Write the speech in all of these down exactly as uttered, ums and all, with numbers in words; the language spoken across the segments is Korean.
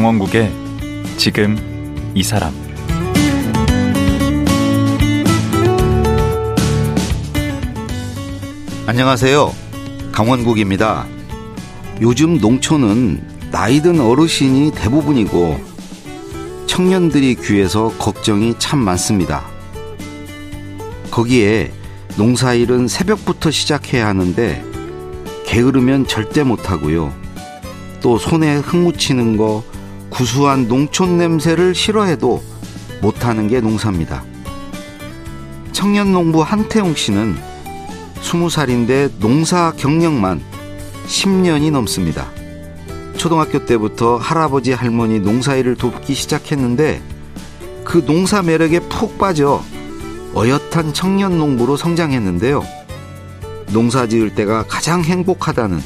강원국의 지금 이 사람. 안녕하세요. 강원국입니다. 요즘 농촌은 나이든 어르신이 대부분이고 청년들이 귀해서 걱정이 참 많습니다. 거기에 농사일은 새벽부터 시작해야 하는데 게으르면 절대 못하고요. 또 손에 흙 묻히는 거, 구수한 농촌 냄새를 싫어해도 못하는 게 농사입니다. 청년 농부 한태웅 씨는 스무 살인데 농사 경력만 십 년이 넘습니다. 초등학교 때부터 할아버지 할머니 농사일을 돕기 시작했는데 그 농사 매력에 푹 빠져 어엿한 청년 농부로 성장했는데요. 농사 지을 때가 가장 행복하다는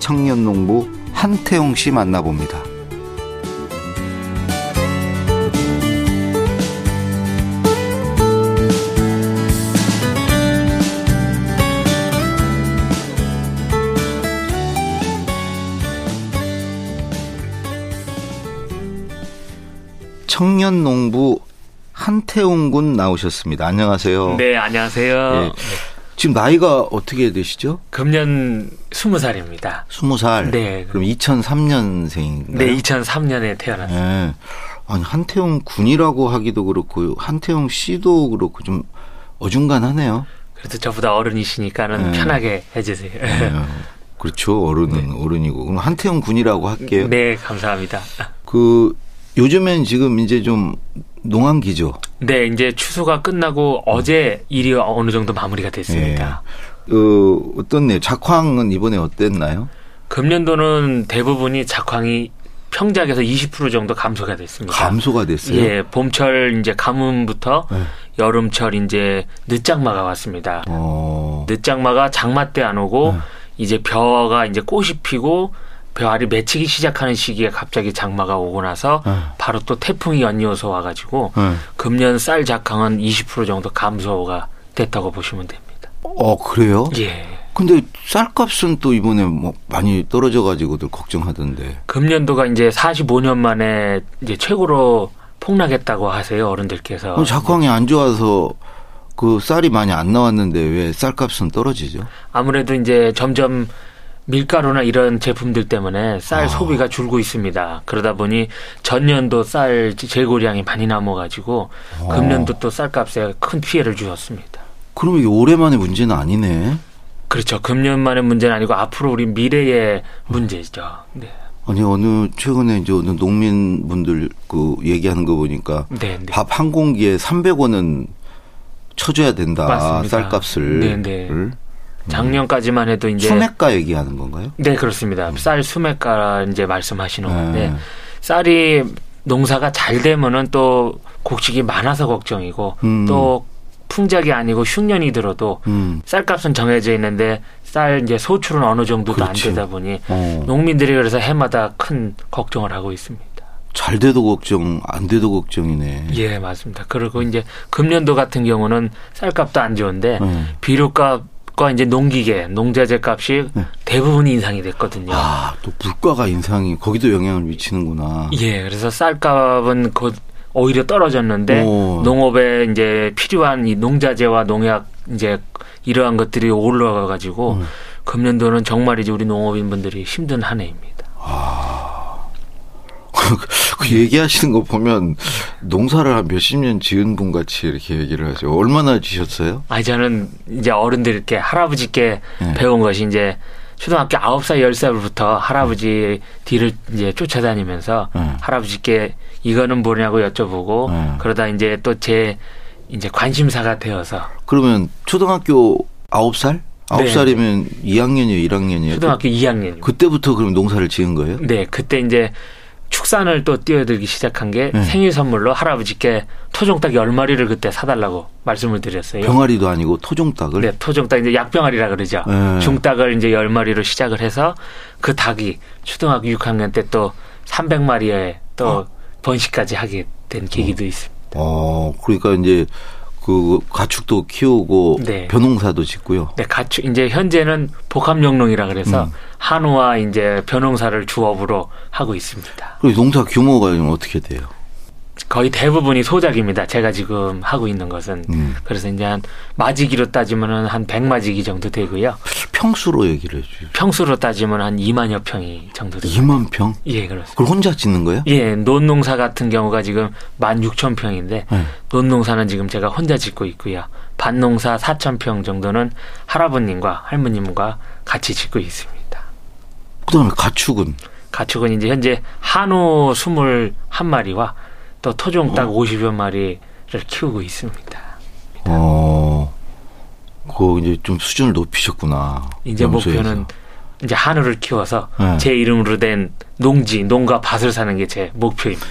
청년 농부 한태웅 씨 만나봅니다. 청년 농부 한태웅 군 나오셨습니다. 안녕하세요. 네, 안녕하세요. 예. 지금 나이가 어떻게 되시죠? 금년 스무 살입니다. 스무 살? 네. 그럼 이천삼 년생인가요? 네, 이천삼 년에 태어났습니다. 예. 아니, 한태웅 군이라고 하기도 그렇고 한태웅 씨도 그렇고 좀 어중간하네요. 그래도 저보다 어른이시니까는 예. 편하게 해주세요. 예. 그렇죠. 어른은 네. 어른이고. 그럼 한태웅 군이라고 할게요. 네, 감사합니다. 그 요즘엔 지금 이제 좀 농한기죠? 네, 이제 추수가 끝나고 어제 일이 어느 정도 마무리가 됐습니다. 네. 어, 어떻네요? 작황은 이번에 어땠나요? 금년도는 대부분이 작황이 평작에서 이십 퍼센트 정도 감소가 됐습니다. 감소가 됐어요? 예, 봄철 이제 가뭄부터 네. 여름철 이제 늦장마가 왔습니다. 어. 늦장마가 장마 때 안 오고 네. 이제 벼가 이제 꽃이 피고 벼알이 맺히기 시작하는 시기에 갑자기 장마가 오고 나서 네. 바로 또 태풍이 연이어서 와가지고 네. 금년 쌀 작황은 이십 퍼센트 정도 감소가 됐다고 보시면 됩니다. 어, 그래요? 예. 근데 쌀값은 또 이번에 뭐 많이 떨어져가지고들 걱정하던데. 금년도가 이제 사십오 년 만에 이제 최고로 폭락했다고 하세요, 어른들께서. 작황이 안 좋아서. 그 쌀이 많이 안 나왔는데 왜 쌀값은 떨어지죠? 아무래도 이제 점점 밀가루나 이런 제품들 때문에 쌀 아. 소비가 줄고 있습니다. 그러다 보니 전년도 쌀 재고량이 많이 남아가지고 아. 금년도 또 쌀값에 큰 피해를 주었습니다. 그럼 이게 올해만의 문제는 아니네? 그렇죠. 금년만의 문제는 아니고 앞으로 우리 미래의 문제죠. 네. 아니 어느 최근에 이제 어느 농민분들 그 얘기하는 거 보니까 네, 네. 밥 한 공기에 삼백 원은 쳐줘야 된다. 맞습니다. 쌀값을. 네, 네. 작년까지만 해도 이제 수매가 얘기하는 건가요? 네, 그렇습니다. 음. 쌀 수매가 이제 말씀하시는 네. 건데 쌀이 농사가 잘 되면은 또 곡식이 많아서 걱정이고 음. 또 풍작이 아니고 흉년이 들어도 음. 쌀값은 정해져 있는데 쌀 이제 소출은 어느 정도도 그렇지. 안 되다 보니 어. 농민들이 그래서 해마다 큰 걱정을 하고 있습니다. 잘 돼도 걱정, 안 돼도 걱정이네. 예, 맞습니다. 그리고 이제 금년도 같은 경우는 쌀값도 안 좋은데 음. 비료값 과 이제 농기계, 농자재 값이 네. 대부분 인상이 됐거든요. 아, 또 물가가 인상이 거기도 영향을 미치는구나. 예, 그래서 쌀값은 곧 오히려 떨어졌는데 오. 농업에 이제 필요한 이 농자재와 농약 이제 이러한 것들이 올라가가지고 음. 금년도는 정말 이제 우리 농업인분들이 힘든 한 해입니다. 아, 그 얘기하시는 거 보면 농사를 한 몇십 년 지은 분 같이 이렇게 얘기를 하죠. 얼마나 지셨어요? 아니, 저는 이제 어른들께, 할아버지께 네. 배운 것이 이제 초등학교 아홉 살, 열 살부터 할아버지 네. 뒤를 이제 쫓아다니면서 네. 할아버지께 이거는 뭐냐고 여쭤보고 네. 그러다 이제 또 제 이제 관심사가 되어서. 그러면 초등학교 아홉 살? 아홉 살이면 네. 이 학년이에요, 일 학년이에요? 초등학교 그, 이 학년이요. 그때부터 그럼 농사를 지은 거예요? 네, 그때 이제 축산을 또 뛰어들기 시작한 게 네. 생일 선물로 할아버지께 토종닭 열 마리를 그때 사달라고 말씀을 드렸어요. 병아리도 아니고 토종닭을? 네, 토종닭, 이제 약병아리라 그러죠. 네. 중닭을 이제 열 마리로 시작을 해서 그 닭이 초등학교 육 학년 때 또 삼백 마리에 또 어? 번식까지 하게 된 계기도 어. 있습니다. 어, 그러니까 이제 그 가축도 키우고 네. 벼농사도 짓고요. 네, 가축 이제 현재는 복합영농이라 그래서 음. 한우와 이제 벼농사를 주업으로 하고 있습니다. 그리고 농사 규모가 지금 어떻게 돼요? 거의 대부분이 소작입니다. 제가 지금 하고 있는 것은. 음. 그래서 이제 한 마지기로 따지면 한 백마지기 정도 되고요. 평수로 얘기를 해주세요. 평수로 따지면 한 이만여 평이 정도 됩니다. 이만 평? 예, 그렇습니다. 그걸 혼자 짓는 거예요? 예, 논농사 같은 경우가 지금 만 육천 평인데 네. 논농사는 지금 제가 혼자 짓고 있고요. 밭농사 사천 평 정도는 할아버님과 할머님과 같이 짓고 있습니다. 그다음에 가축은? 가축은 이제 현재 한우 스물한 마리와 또 토종 딱 오십여 마리를 키우고 있습니다. 어, 그 이제 좀 수준을 높이셨구나. 이제 염소에서. 목표는 이제 한우를 키워서 네. 제 이름으로 된 농지, 농가 밭을 사는 게 제 목표입니다.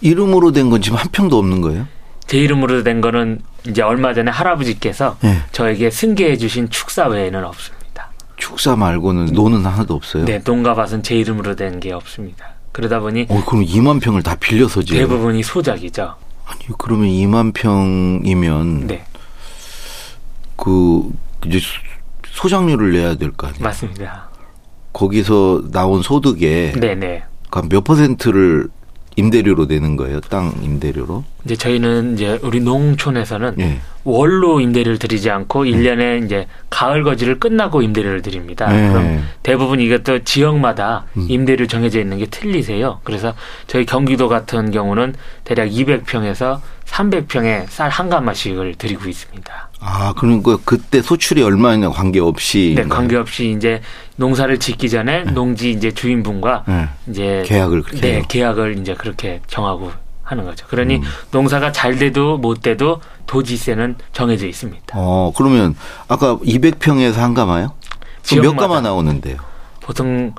이름으로 된 건 지금 한 평도 없는 거예요? 제 이름으로 된 거는 이제 얼마 전에 할아버지께서 네. 저에게 승계해 주신 축사 외에는 없습니다. 축사 말고는 논은 하나도 없어요? 네, 농가 밭은 제 이름으로 된 게 없습니다. 그러다 보니 어, 그럼 이만 평을 다 빌려서 지어요? 대부분이 소작이죠. 아니 그러면 이만 평이면 네. 그 이제 소작료를 내야 될 거 아니에요? 맞습니다. 거기서 나온 소득에 네네. 몇 퍼센트를 임대료로 내는 거예요? 땅 임대료로? 이제 저희는 이제 우리 농촌에서는 네. 월로 임대료를 드리지 않고 네. 일 년에 이제 가을 거지를 끝나고 임대료를 드립니다. 네. 그럼 대부분 이것도 지역마다 음. 임대료 정해져 있는 게 틀리세요. 그래서 저희 경기도 같은 경우는 대략 이백 평에서 삼백 평에 쌀 한 가마씩을 드리고 있습니다. 아, 그러니까 그때 소출이 얼마냐 관계없이. 네, 관계없이 이제 농사를 짓기 전에 네. 농지 이제 주인분과 네. 이제 계약을 그렇게 네, 해요. 계약을 이제 그렇게 정하고 하는 거죠. 그러니 음. 농사가 잘 돼도 못 돼도 도지세는 정해져 있습니다. 어, 그러면 아까 이백 평에서 한 가마요? 몇 가마 나오는데요? 보통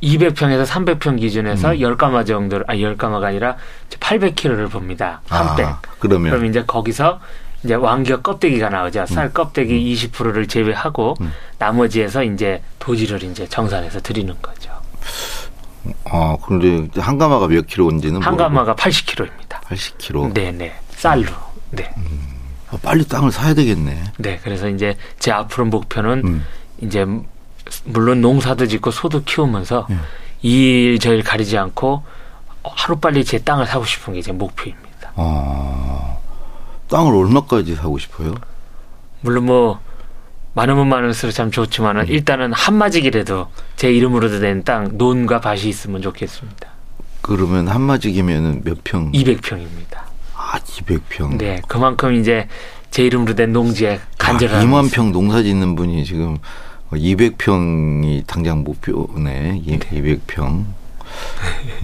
이백 평에서 삼백 평 기준에서 음. 십 가마 정도를, 아, 십 가마가 아니라 팔백 킬로그램를 봅니다. 한 백. 아, 그러면. 그럼 이제 거기서 이제 왕겨 껍데기가 나오죠. 쌀 껍데기 음. 이십 퍼센트를 제외하고 음. 나머지에서 이제 도지를 이제 정산해서 드리는 거죠. 아, 그런데 한 가마가 몇 킬로인지는 한 가마가 팔십 킬로입니다. 팔십 킬로. 네네. 쌀로. 네. 음. 아, 빨리 땅을 사야 되겠네. 네. 그래서 이제 제 앞으로 목표는 음. 이제 물론 농사도 짓고 소도 키우면서 네. 이 일 저 일 가리지 않고 하루빨리 제 땅을 사고 싶은 게 제 목표입니다. 아, 땅을 얼마까지 사고 싶어요? 물론 뭐 많으면 많을수록 참 좋지만 음. 일단은 한 마지기라도 제 이름으로 된 땅 논과 밭이 있으면 좋겠습니다. 그러면 한 마지기면 몇 평? 이백 평입니다. 아, 이백 평. 네, 그만큼 이제 제 이름으로 된 농지에 간절한. 아, 이만 평 농사 짓는 분이 지금 이백 평이 당장 목표네. 네. 이백 평.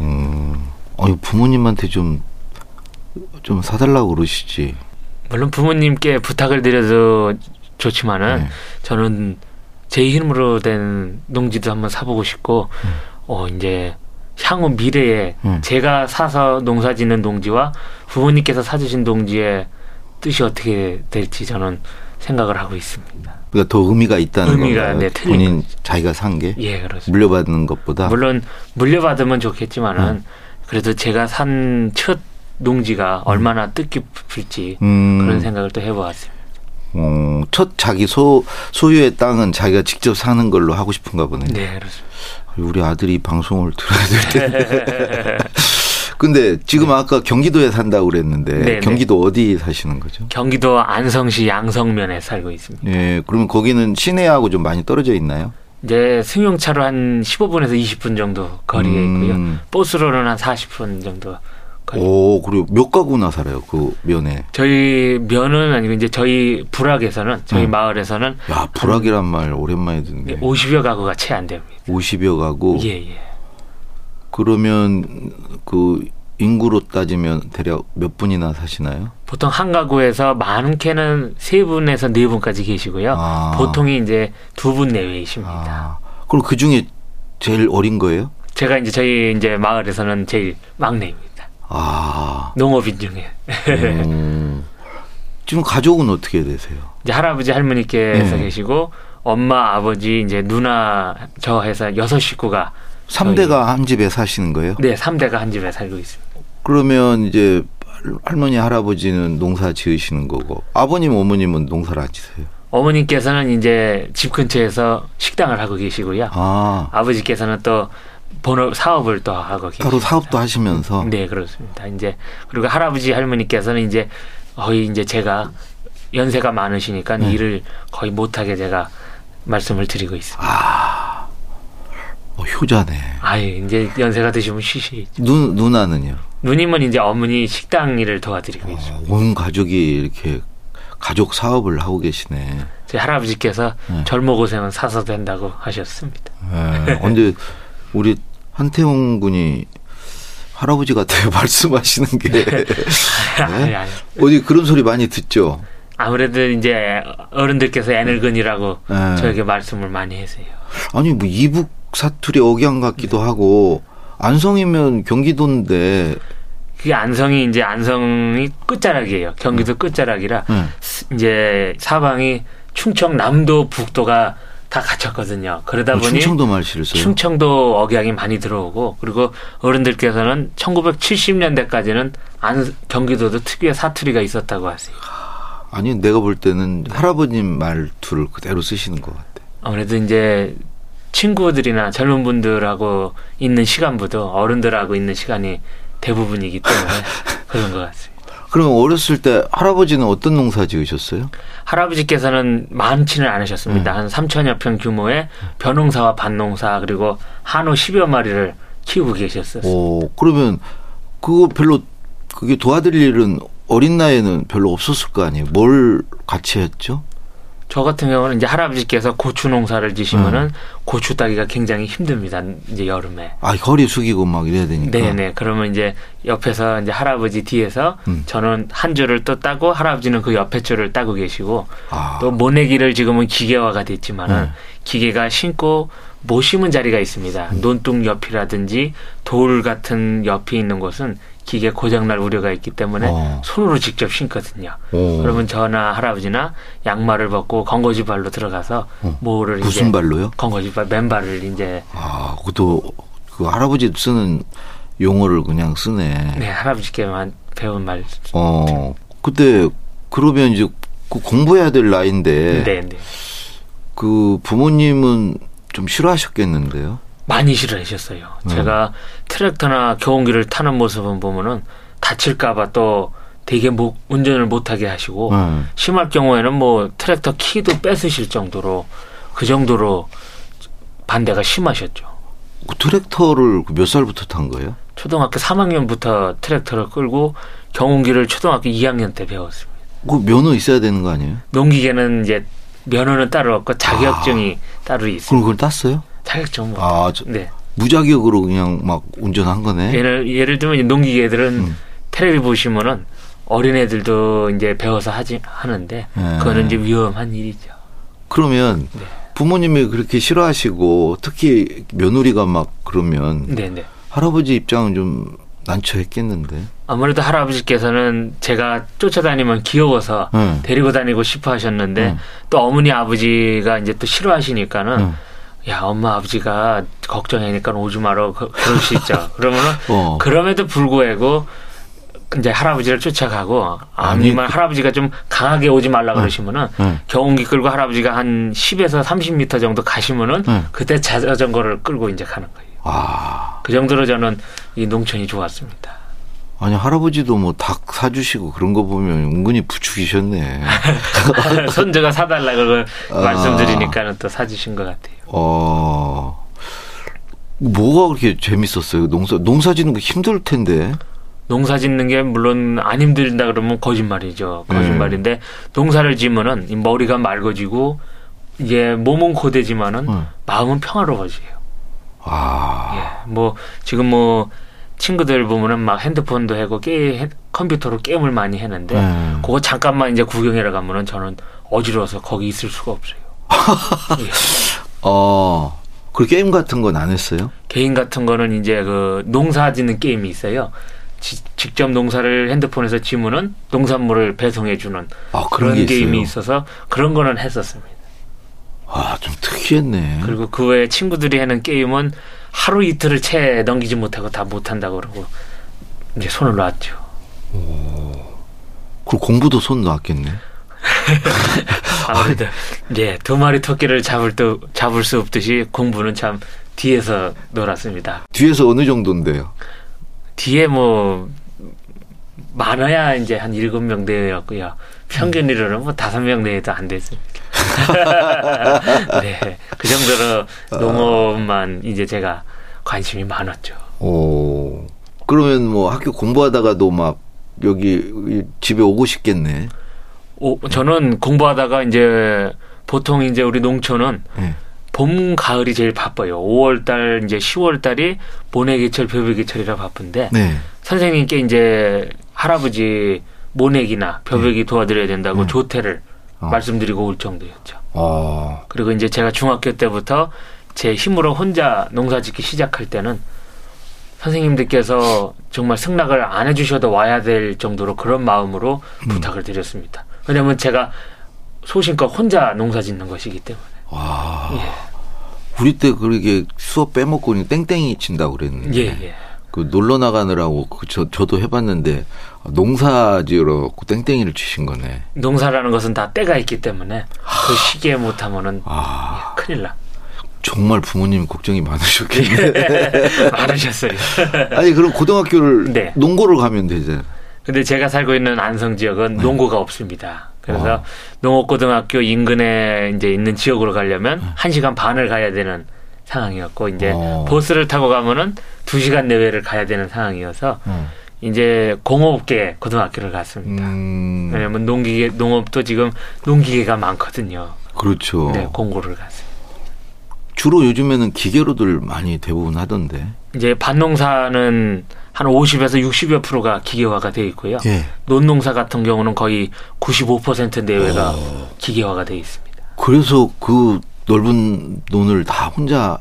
음, 아니 부모님한테 좀 좀 사달라고 그러시지. 물론 부모님께 부탁을 드려도 좋지만은 네. 저는 제 이름으로 된 농지도 한번 사보고 싶고 음. 어 이제 향후 미래에 음. 제가 사서 농사짓는 농지와 부모님께서 사주신 농지의 뜻이 어떻게 될지 저는 생각을 하고 있습니다. 그러니까 더 의미가 있다는 의미가, 건가요? 네, 본인 자기가 산 게? 예, 그렇습니다. 물려받는 것보다? 물론 물려받으면 좋겠지만은 음. 그래도 제가 산 첫 농지가 얼마나 뜻깊을지 음. 그런 생각을 또 해보았습니다. 어, 첫 자기 소, 소유의 땅은 자기가 직접 사는 걸로 하고 싶은가 보네요. 네, 그렇습니다. 우리 아들이 방송을 들어야 될 텐데. 근데 지금 네. 아까 경기도에 산다고 그랬는데 네네. 경기도 어디 사시는 거죠? 경기도 안성시 양성면에 살고 있습니다. 예, 네, 그러면 거기는 시내하고 좀 많이 떨어져 있나요? 네, 승용차로 한 십오 분에서 이십 분 정도 거리에 음. 있고요. 버스로는 한 사십 분 정도. 오, 그리고 몇 가구나 살아요, 그 면에? 저희 면은 아니고 이제 저희 부락에서는 저희 응. 마을에서는 야, 부락이란 말 오랜만에 듣는데 오십여 가구가 채 안 됩니다. 오십여 가구? 예, 예. 그러면 그 인구로 따지면 대략 몇 분이나 사시나요? 보통 한 가구에서 많게는 세 분에서 네 분까지 계시고요. 아. 보통이 이제 두 분 내외이십니다. 아. 그럼 그 중에 제일 어린 거예요? 제가 이제 저희 이제 마을에서는 제일 막내입니다. 아. 농업인 중에. 음. 지금 가족은 어떻게 되세요? 이제 할아버지, 할머니께서 네. 계시고, 엄마, 아버지, 이제 누나, 저 해서 여섯 식구가. 삼 대가 저희. 한 집에 사시는 거예요? 네, 삼 대가 한 집에 살고 있습니다. 그러면 이제 할머니 할아버지는 농사 지으시는 거고 아버님 어머님은 농사를 안 지세요? 어머님께서는 이제 집 근처에서 식당을 하고 계시고요. 아. 아버지께서는 또 본업 사업을 또 하고 계시고 따로 사업도 하시면서. 네, 그렇습니다. 이제 그리고 할아버지 할머니께서는 이제 거의 이제 제가 연세가 많으시니까 네. 일을 거의 못하게 제가 말씀을 드리고 있습니다. 아, 어, 효자네. 아이 이제 연세가 드시면 쉬시. 누 누나는요? 누님은 이제 어머니 식당 일을 도와드리고 어, 있습니다. 온 가족이 이렇게 가족 사업을 하고 계시네. 제 할아버지께서 네. 절모고생은 사서 된다고 하셨습니다. 그런데 네. 우리 한태웅 군이 할아버지 같아요 말씀하시는 게. 네? 아니, 아니. 어디 그런 소리 많이 듣죠? 아무래도 이제 어른들께서 애늙은이라고 네. 저에게 말씀을 많이 하세요. 아니 뭐 이북 사투리 억양 같기도 네. 하고 안성이면 경기도인데 그게 안성이 이제 안성이 끝자락이에요. 경기도 네. 끝자락이라 네. 이제 사방이 충청남도 북도가 다 갇혔거든요. 그러다 보니 충청도 말씨를 써요. 충청도 억양이 많이 들어오고 그리고 어른들께서는 천구백칠십 년대까지는 안, 경기도도 특유의 사투리가 있었다고 하세요. 아니 내가 볼 때는 네. 할아버님 말투를 그대로 쓰시는 것 같아. 아무래도 이제 친구들이나 젊은 분들하고 있는 시간보다 어른들하고 있는 시간이 대부분이기 때문에 그런 것 같습니다. 그럼 어렸을 때 할아버지는 어떤 농사 지으셨어요? 할아버지께서는 많지는 않으셨습니다. 네. 한 삼천여 평 규모의 벼농사와 밭농사 그리고 한우 십여 마리를 키우고 계셨었습니다. 오, 그러면 그거 별로 그게 도와드릴 일은 어린 나이에는 별로 없었을 거 아니에요. 뭘 같이 했죠? 저 같은 경우는 이제 할아버지께서 고추 농사를 지시면은 음. 고추 따기가 굉장히 힘듭니다. 이제 여름에. 아, 허리 숙이고 막 이래야 되니까. 네네. 그러면 이제 옆에서 이제 할아버지 뒤에서 음. 저는 한 줄을 또 따고 할아버지는 그 옆에 줄을 따고 계시고 아. 또 모내기를 지금은 기계화가 됐지만은 음. 기계가 심고 못 심은 자리가 있습니다. 음. 논둑 옆이라든지 돌 같은 옆이 있는 곳은 기계 고장날 우려가 있기 때문에 어. 손으로 직접 신거든요. 오. 그러면 저나 할아버지나 양말을 벗고 건거지 발로 들어가서 어. 모를 무슨 이제 발로요? 건거지 발, 맨발을 이제. 아, 그것도 그 할아버지 쓰는 용어를 그냥 쓰네. 네, 할아버지께만 배운 말. 어, 그때 그러면 이제 그 공부해야 될 나이인데. 네, 네. 그 부모님은 좀 싫어하셨겠는데요? 많이 싫어하셨어요. 음. 제가 트랙터나 경운기를 타는 모습은 보면은 다칠까봐 또 되게 뭐 운전을 못하게 하시고 음. 심할 경우에는 뭐 트랙터 키도 뺏으실 정도로 그 정도로 반대가 심하셨죠. 그 트랙터를 몇 살부터 탄 거예요? 초등학교 삼 학년부터 트랙터를 끌고 경운기를 초등학교 이 학년 때 배웠습니다. 그 면허 있어야 되는 거 아니에요? 농기계는 이제 면허는 따로 없고 자격증이 아. 따로 있어요. 그럼 그걸 땄어요? 자격증 못. 아, 저, 네. 무자격으로 그냥 막 운전한 거네. 예를, 예를 들면 농기계들은 음. 텔레비 보시면은 어린애들도 이제 배워서 하지, 하는데 네. 그거는 이제 위험한 일이죠. 그러면 네. 부모님이 그렇게 싫어하시고 특히 며느리가 막 그러면 네, 네. 할아버지 입장은 좀 난처했겠는데. 아무래도 할아버지께서는 제가 쫓아다니면 귀여워서 네. 데리고 다니고 싶어 하셨는데 네. 또 어머니 아버지가 이제 또 싫어하시니까는 네. 야, 엄마, 아버지가 걱정하니까 오지 마라. 그럴 수 있죠. 그러면은, 어. 그럼에도 불구하고, 이제 할아버지를 쫓아가고, 아니면 아니, 할아버지가 좀 강하게 오지 말라 응. 그러시면은, 응. 경운기 끌고 할아버지가 한 십에서 삼십 미터 정도 가시면은, 응. 그때 자전거를 끌고 이제 가는 거예요. 아. 그 정도로 저는 이 농촌이 좋았습니다. 아니, 할아버지도 뭐 닭 사주시고 그런 거 보면 은근히 부추기셨네. 손주가 사달라고 아. 말씀드리니까는 또 사주신 것 같아요. 어, 뭐가 그렇게 재밌었어요? 농사, 농사 짓는 거 힘들 텐데. 농사 짓는 게 물론 안 힘들다 그러면 거짓말이죠. 거짓말인데, 네. 농사를 지면은 머리가 맑아지고, 이게 몸은 고되지만은 네. 마음은 평화로워져요. 아. 예. 뭐, 지금 뭐, 친구들 보면은 막 핸드폰도 하고 게 컴퓨터로 게임을 많이 했는데 네. 그거 잠깐만 이제 구경하러 가면은 저는 어지러워서 거기 있을 수가 없어요. 예. 어, 그 게임 같은 건 안 했어요? 게임 같은 거는 이제 그 농사 짓는 게임이 있어요. 지, 직접 농사를 핸드폰에서 지면은 농산물을 배송해 주는 아, 그런, 그런 게임이 있어서 그런 거는 했었습니다. 아, 좀 특이했네. 그리고 그 외에 친구들이 하는 게임은 하루 이틀을 채 넘기지 못하고 다 못한다고 그러고 이제 손을 놨죠. 그 공부도 손 놨겠네. 아무래도 네, 두 마리 토끼를 잡을, 또, 잡을 수 없듯이 공부는 참 뒤에서 놀았습니다. 뒤에서 어느 정도인데요? 뒤에 뭐 많아야 이제 한 일곱 명 내외였고요. 평균으로는 뭐 다섯 명 내외도 안 됐습니다. 네, 그 정도로 농업만 이제 제가 관심이 많았죠. 오, 그러면 뭐 학교 공부하다가도 막 여기 집에 오고 싶겠네. 오, 저는 공부하다가 이제 보통 이제 우리 농촌은 네. 봄, 가을이 제일 바빠요. 오월달, 이제 시월달이 모내기철, 벼베기철이라 바쁜데 네. 선생님께 이제 할아버지 모내기나 벼베기 네. 도와드려야 된다고 네. 조퇴를 어. 말씀드리고 올 정도였죠. 어. 그리고 이제 제가 중학교 때부터 제 힘으로 혼자 농사짓기 시작할 때는 선생님들께서 정말 승낙을 안 해주셔도 와야 될 정도로 그런 마음으로 음. 부탁을 드렸습니다. 왜냐하면 제가 소신껏 혼자 농사짓는 것이기 때문에. 와, 예. 우리 때 그렇게 수업 빼먹고 땡땡이 친다고 그랬는데 예, 예. 그 놀러 나가느라고 그 저, 저도 해봤는데 농사 지으러 그 땡땡이를 치신 거네. 농사라는 것은 다 때가 있기 때문에 하. 그 시기에 못하면은 아. 예, 큰일 나. 정말 부모님 걱정이 많으셨겠네. 예, 많으셨어요. 아니 그럼 고등학교를 네. 농고를 가면 되잖아요. 근데 제가 살고 있는 안성 지역은 네. 농고가 없습니다. 그래서 어. 농업고등학교 인근에 이제 있는 지역으로 가려면 한 네. 시간 반을 가야 되는 상황이었고 이제 어. 버스를 타고 가면은 두 시간 내외를 가야 되는 상황이어서 음. 이제 공업계 고등학교를 갔습니다. 음. 왜냐하면 농기계 농업도 지금 농기계가 많거든요. 그렇죠. 네, 공고를 갔어요. 주로 요즘에는 기계로들 많이 대부분 하던데. 이제 밭농사는 한 오십에서 육십여 프로가 기계화가 되어 있고요. 예. 논농사 같은 경우는 거의 구십오 퍼센트 내외가 오. 기계화가 되어 있습니다. 그래서 그 넓은 논을 다 혼자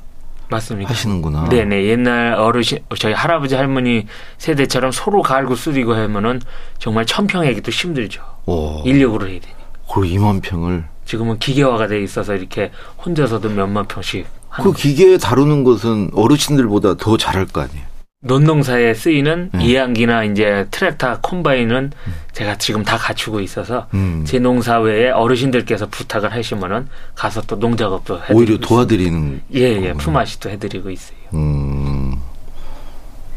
맞습니다. 하시는구나. 네네. 옛날 어르신, 저희 할아버지 할머니 세대처럼 소로 갈고 쓰리고 하면은 정말 천평하기도 힘들죠. 오. 인력으로 해야 되니까. 그리고 이만 평을. 지금은 기계화가 되어 있어서 이렇게 혼자서도 몇만 평씩 하는. 그 기계 다루는 것은 어르신들보다 더 잘할 거 아니에요? 논농사에 쓰이는 네. 이항기나 이제 트랙터, 콤바인은 음. 제가 지금 다 갖추고 있어서 음. 제 농사 외에 어르신들께서 부탁을 하시면은 가서 또 농작업도 해드리고 오히려 있습니다. 도와드리는. 예예, 예, 품앗이도 해드리고 있어요. 음,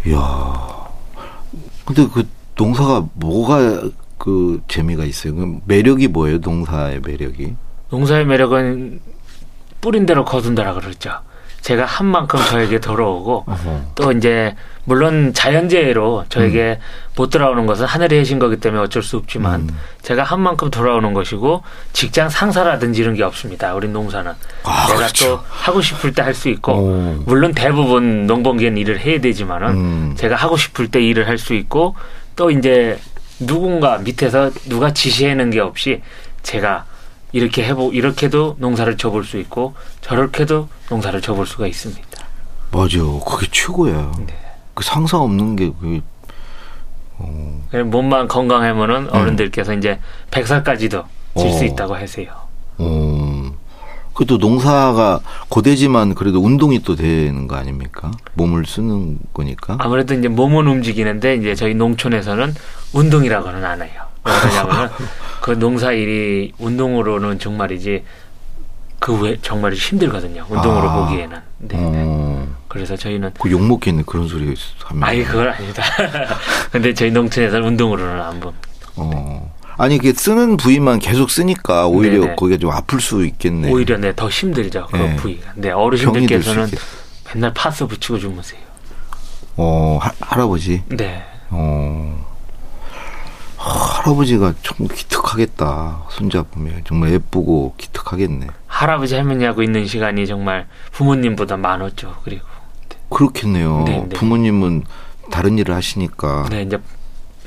이야. 근데 그 농사가 뭐가 그 재미가 있어요? 그럼 매력이 뭐예요? 농사의 매력이? 농사의 매력은 뿌린 대로 거둔다라 그러죠. 제가 한 만큼 저에게 돌아오고 또 이제 물론 자연재해로 저에게 음. 못 돌아오는 것은 하늘이 해신 거기 때문에 어쩔 수 없지만 음. 제가 한 만큼 돌아오는 것이고 직장 상사라든지 이런 게 없습니다. 우리 농사는. 아, 내가 그렇죠. 또 하고 싶을 때 할 수 있고 오. 물론 대부분 농번기엔 일을 해야 되지만은 음. 제가 하고 싶을 때 일을 할 수 있고 또 이제 누군가 밑에서 누가 지시하는 게 없이 제가 이렇게 해보, 이렇게도 농사를 접을 수 있고, 저렇게도 농사를 접을 수가 있습니다. 맞아. 그게 최고야. 네. 그 상사 없는 게 그게, 어. 몸만 건강하면은 네. 어른들께서 이제 백 살까지도 질 수 있다고 하세요. 어. 그래도 농사가 고되지만 그래도 운동이 또 되는 거 아닙니까? 몸을 쓰는 거니까. 아무래도 이제 몸은 움직이는데 이제 저희 농촌에서는 운동이라고는 안 해요. 왜냐하면 그 농사일이 운동으로는 정말이지 그 외 정말 힘들거든요. 운동으로 아, 보기에는. 네. 어. 그래서 저희는 그 욕먹겠네 그런 소리 하면. 아니 그건 아니다. 근데 저희 농촌에서는 운동으로는 안 봅니다. 어. 아니 그 쓰는 부위만 계속 쓰니까 오히려 네네. 거기가 좀 아플 수 있겠네. 오히려 네, 더 힘들죠. 그 네. 부위가. 네, 어르신들께서는 맨날 파스 붙이고 주무세요. 어, 하, 할아버지. 네. 어. 할아버지가 좀 기특하겠다. 손잡으면 정말 예쁘고 기특하겠네. 할아버지 할머니하고 있는 시간이 정말 부모님보다 많았죠. 그리고 네. 그렇겠네요. 네, 네. 부모님은 다른 일을 하시니까. 네, 이제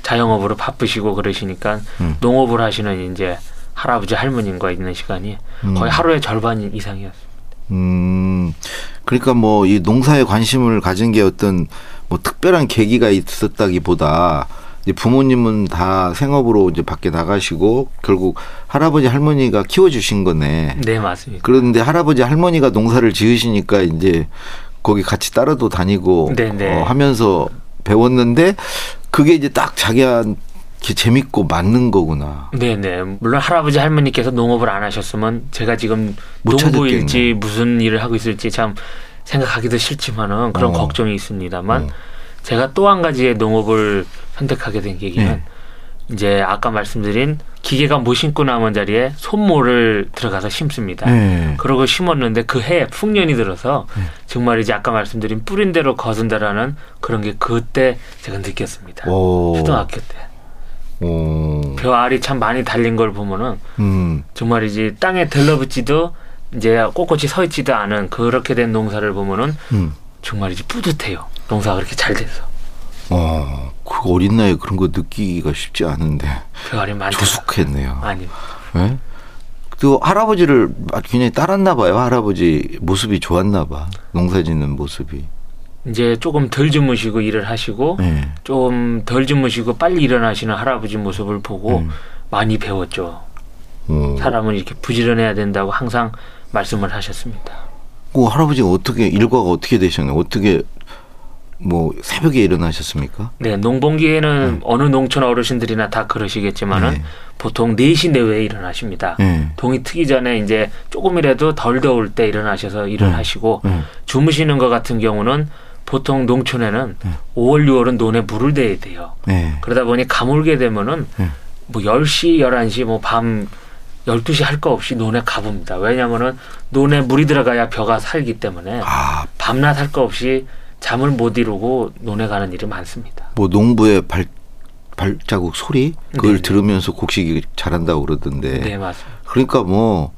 자영업으로 바쁘시고 그러시니까 음. 농업을 하시는 이제 할아버지 할머님과 있는 시간이 음. 거의 하루의 절반 이상이었습니다. 음, 그러니까 뭐 이 농사에 관심을 가진 게 어떤 뭐 특별한 계기가 있었다기보다. 부모님은 다 생업으로 이제 밖에 나가시고 결국 할아버지 할머니가 키워주신 거네. 네, 맞습니다. 그런데 할아버지 할머니가 농사를 지으시니까 이제 거기 같이 따라도 다니고 어, 하면서 배웠는데 그게 이제 딱 자기한테 이렇게 재밌고 맞는 거구나. 네네. 물론 할아버지 할머니께서 농업을 안 하셨으면 제가 지금 농부일지 무슨 일을 하고 있을지 참 생각하기도 싫지만은 그런 어. 걱정이 있습니다만 어. 제가 또 한 가지의 농업을 선택하게 된 계기는 네. 이제 아까 말씀드린 기계가 못 심고 남은 자리에 손모를 들어가서 심습니다. 네. 그러고 심었는데 그 해에 풍년이 들어서 네. 정말 이제 아까 말씀드린 뿌린 대로 거둔다라는 그런 게 그때 제가 느꼈습니다. 오. 초등학교 때. 오. 벼알이 참 많이 달린 걸 보면은 음. 정말 이제 땅에 들러붙지도 이제 꼿꼿이 서 있지도 않은 그렇게 된 농사를 보면은 음. 정말 이제 뿌듯해요. 농사가 그렇게 잘 돼서. 어, 그 어린 나이에 그런 거 느끼기가 쉽지 않은데 조숙했네요. 아니, 네? 또 할아버지를 굉장히 따랐나 봐요. 할아버지 모습이 좋았나 봐. 농사짓는 모습이. 이제 조금 덜 주무시고 일을 하시고 네. 좀 덜 주무시고 빨리 일어나시는 할아버지 모습을 보고 음. 많이 배웠죠. 오. 사람은 이렇게 부지런해야 된다고 항상 말씀을 하셨습니다. 그 할아버지가 어떻게 일과가 어떻게 되셨나요? 어떻게 뭐 새벽에 일어나셨습니까? 네, 농번기에는 네. 어느 농촌 어르신들이나 다 그러시겠지만은 네. 보통 네 시 내외에 일어나십니다. 네. 동이 트기 전에 이제 조금이라도 덜 더울 때 일어나셔서 일을 네. 하시고 네. 주무시는 것 같은 경우는 보통 농촌에는 네. 오월, 유월은 논에 물을 대야 돼요. 네. 그러다 보니 가물게 되면은 네. 뭐 열 시, 열한 시 뭐 밤 열두 시 할 거 없이 논에 가봅니다. 왜냐하면은 논에 물이 들어가야 벼가 살기 때문에 아. 밤낮 할 거 없이 잠을 못 이루고 논에 가는 일이 많습니다. 뭐 농부의 발, 발자국 소리 그걸 네네. 들으면서 곡식이 자란다고 그러던데. 네, 맞습니다. 그러니까 뭐,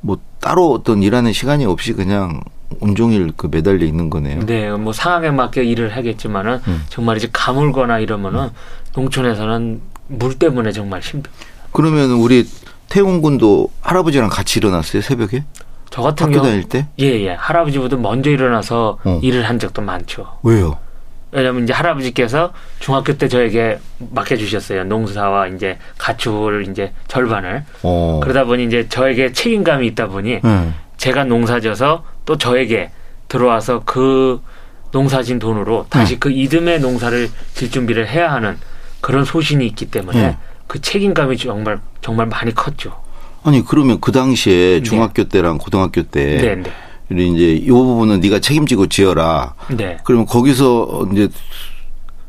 뭐 따로 어떤 일하는 시간이 없이 그냥 온종일 그 매달려 있는 거네요. 네, 뭐 상황에 맞게 일을 하겠지만은 음. 정말 이제 가물거나 이러면은 음. 농촌에서는 물 때문에 정말 힘듭니다. 그러면 우리 태웅 군도 할아버지랑 같이 일어났어요 새벽에? 저 같은 학교 경우, 다닐 때? 예, 예. 할아버지보다 먼저 일어나서 어. 일을 한 적도 많죠. 왜요? 왜냐면 이제 할아버지께서 중학교 때 저에게 맡겨주셨어요. 농사와 이제 가축을 이제 절반을. 어. 그러다 보니 이제 저에게 책임감이 있다 보니 네. 제가 농사져서 또 저에게 들어와서 그 농사진 돈으로 다시 네. 그 이듬해 농사를 질 준비를 해야 하는 그런 소신이 있기 때문에 네. 그 책임감이 정말, 정말 많이 컸죠. 아니 그러면 그 당시에 중학교 네. 때랑 고등학교 때 네, 네. 이제 이 부분은 네가 책임지고 지어라. 네. 그러면 거기서 이제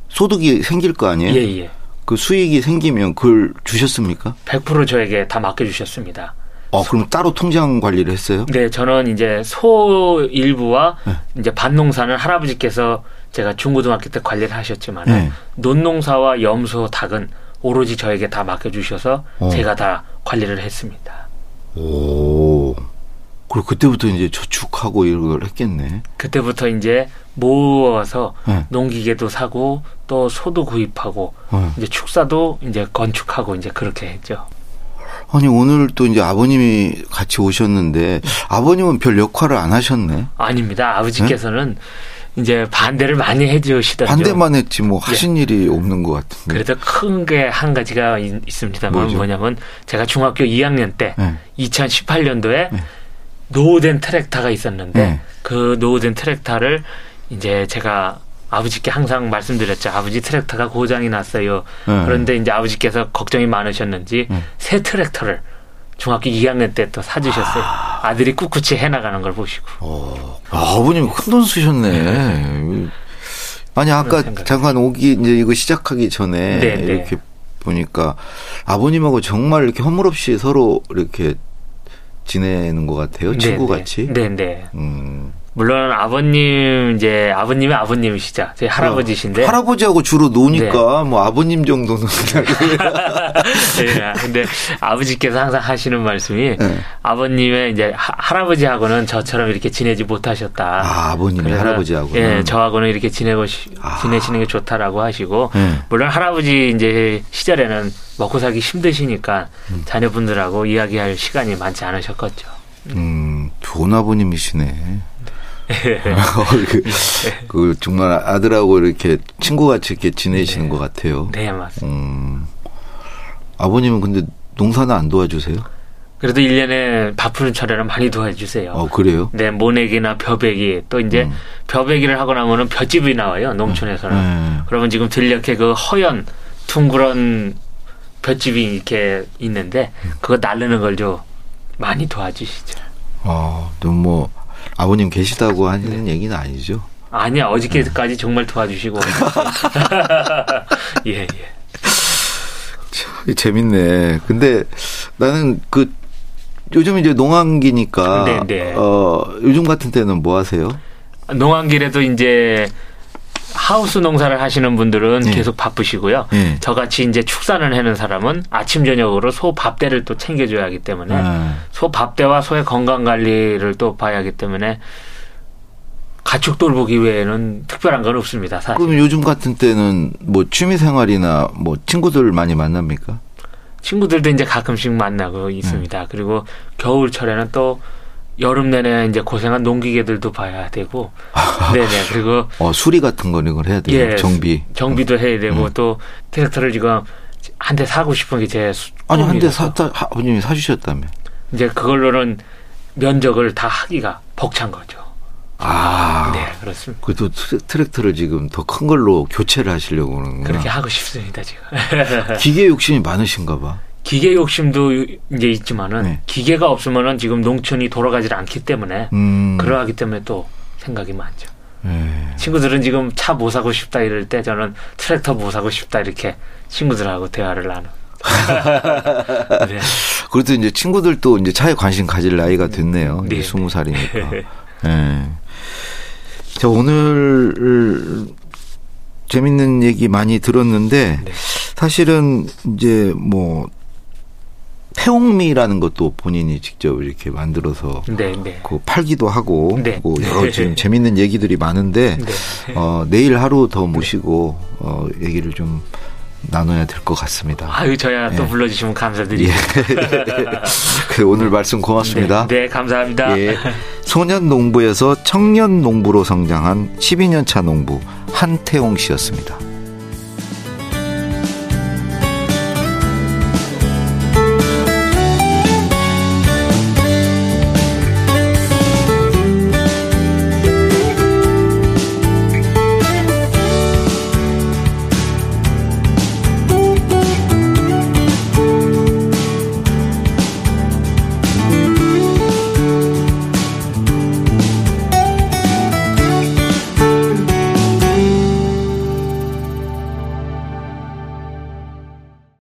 소득이 생길 거 아니에요? 예, 예. 그 수익이 생기면 그걸 주셨습니까? 백 퍼센트 저에게 다 맡겨주셨습니다. 어, 그럼 소... 따로 통장 관리를 했어요? 네, 저는 이제 소 일부와 네. 이제 밭농사는 할아버지께서 제가 중고등학교 때 관리를 하셨지만 네. 논농사와 염소, 닭은 오로지 저에게 다 맡겨주셔서 어. 제가 다 관리를 했습니다. 오. 그리고 그때부터 이제 저축하고 이걸 했겠네. 그때부터 이제 모아서 네. 농기계도 사고 또 소도 구입하고 네. 이제 축사도 이제 건축하고 이제 그렇게 했죠. 아니 오늘 또 이제 아버님이 같이 오셨는데 아버님은 별 역할을 안 하셨네. 아닙니다. 아버지께서는 네? 이제 반대를 많이 해주시더라고요. 반대만 했지 뭐 하신 예. 일이 없는 것 같은데. 그래도 큰 게 한 가지가 있습니다만 뭐죠? 뭐냐면 제가 중학교 이 학년 때 네. 이천십팔 년도에 네. 노후된 트랙터가 있었는데 네. 그 노후된 트랙터를 이제 제가 아버지께 항상 말씀드렸죠. 아버지 트랙터가 고장이 났어요. 네. 그런데 이제 아버지께서 걱정이 많으셨는지 네. 새 트랙터를 중학교 이 학년 때 또 사주셨어요. 아. 아들이 꿋꿋이 해나가는 걸 보시고. 어. 아, 아버님 큰돈 쓰셨네. 네. 아니 아까 잠깐 오기 이제 이거 시작하기 전에 네, 이렇게 네. 보니까 아버님하고 정말 이렇게 허물없이 서로 이렇게 지내는 것 같아요. 네, 친구 같이. 네네. 네. 음. 물론 아버님 이제 아버님의 아버님이시죠. 저희 할아버지신데 할아버지하고 주로 노니까 네. 뭐 아버님 정도는 네, 근데 아버지께서 항상 하시는 말씀이 네. 아버님의 이제 하, 할아버지하고는 저처럼 이렇게 지내지 못하셨다. 아, 아버님이 할아버지하고는 예, 저하고는 이렇게 지내고 아. 지내시는 게 좋다라고 하시고 네. 물론 할아버지 이제 시절에는 먹고 살기 힘드시니까 음. 자녀분들하고 이야기할 시간이 많지 않으셨겠죠. 음, 좋은 아버님이시네. 그, 그 정말 아들하고 이렇게 친구같이 이렇게 지내시는 네. 것 같아요. 네, 맞습니다. 음, 아버님은 근데 농사는 안 도와주세요? 그래도 일 년에 바쁜 철에는 많이 도와주세요. 어, 그래요? 네, 모내기나 벼베기 또 이제 음. 벼베기를 하고 나면은 벼집이 나와요. 농촌에서는. 네. 그러면 지금 들녘에 그 허연 둥그런 볏집이 이렇게 있는데 그거 날르는 걸 좀 많이 도와주시죠. 어, 너무 뭐 아버님 계시다고 하는 네. 얘기는 아니죠? 아니야, 어저께까지 네. 정말 도와주시고. 예, 예. 참, 재밌네. 근데 나는 그 요즘 이제 농한기니까 네, 네. 어, 요즘 같은 때는 뭐 하세요? 농한기라도 이제 하우스 농사를 하시는 분들은 네. 계속 바쁘시고요. 네. 저같이 이제 축산을 하는 사람은 아침 저녁으로 소 밥대를 또 챙겨줘야 하기 때문에 아. 소 밥대와 소의 건강 관리를 또 봐야 하기 때문에 가축 돌보기 외에는 특별한 건 없습니다. 사실. 그럼 요즘 같은 때는 뭐 취미 생활이나 뭐 친구들 많이 만납니까? 친구들도 이제 가끔씩 만나고 있습니다. 네. 그리고 겨울철에는 또 여름 내내 이제 고생한 농기계들도 봐야 되고, 네네 그리고 어, 수리 같은 거는 이걸 해야 돼요. 예, 정비 정비도 응. 해야 되고 응. 또 트랙터를 지금 한 대 사고 싶은 게 제 아니 한 대 사다 아버님이 사주셨다며 이제 그걸로는 면적을 다 하기가 벅찬 거죠. 아, 네 그렇습니다. 그래도 트랙터를 지금 더 큰 걸로 교체를 하시려고 그러는 거예요. 그렇게 하고 싶습니다 지금. 기계 욕심이 많으신가 봐. 기계 욕심도 이제 있지만은 네. 기계가 없으면은 지금 농촌이 돌아가질 않기 때문에 음. 그러하기 때문에 또 생각이 많죠. 네. 친구들은 지금 차 못 사고 싶다 이럴 때 저는 트랙터 못 사고 싶다 이렇게 친구들하고 대화를 나누. 네. 그래도 이제 친구들도 이제 차에 관심 가질 나이가 됐네요. 네. 이제 스무 살이니까. 네. 자, 오늘 재밌는 얘기 많이 들었는데 네. 사실은 이제 뭐. 태웅미라는 것도 본인이 직접 이렇게 만들어서 네, 네. 그 팔기도 하고 네. 그 여러 지금 재밌는 얘기들이 많은데 네. 어, 내일 하루 더 모시고 네. 어, 얘기를 좀 나눠야 될 것 같습니다. 아유, 저야 예. 또 불러주시면 감사드립니다. 예. 오늘 말씀 고맙습니다. 네, 네 감사합니다. 예. 소년농부에서 청년농부로 성장한 십이 년 차 농부 한태웅 씨였습니다.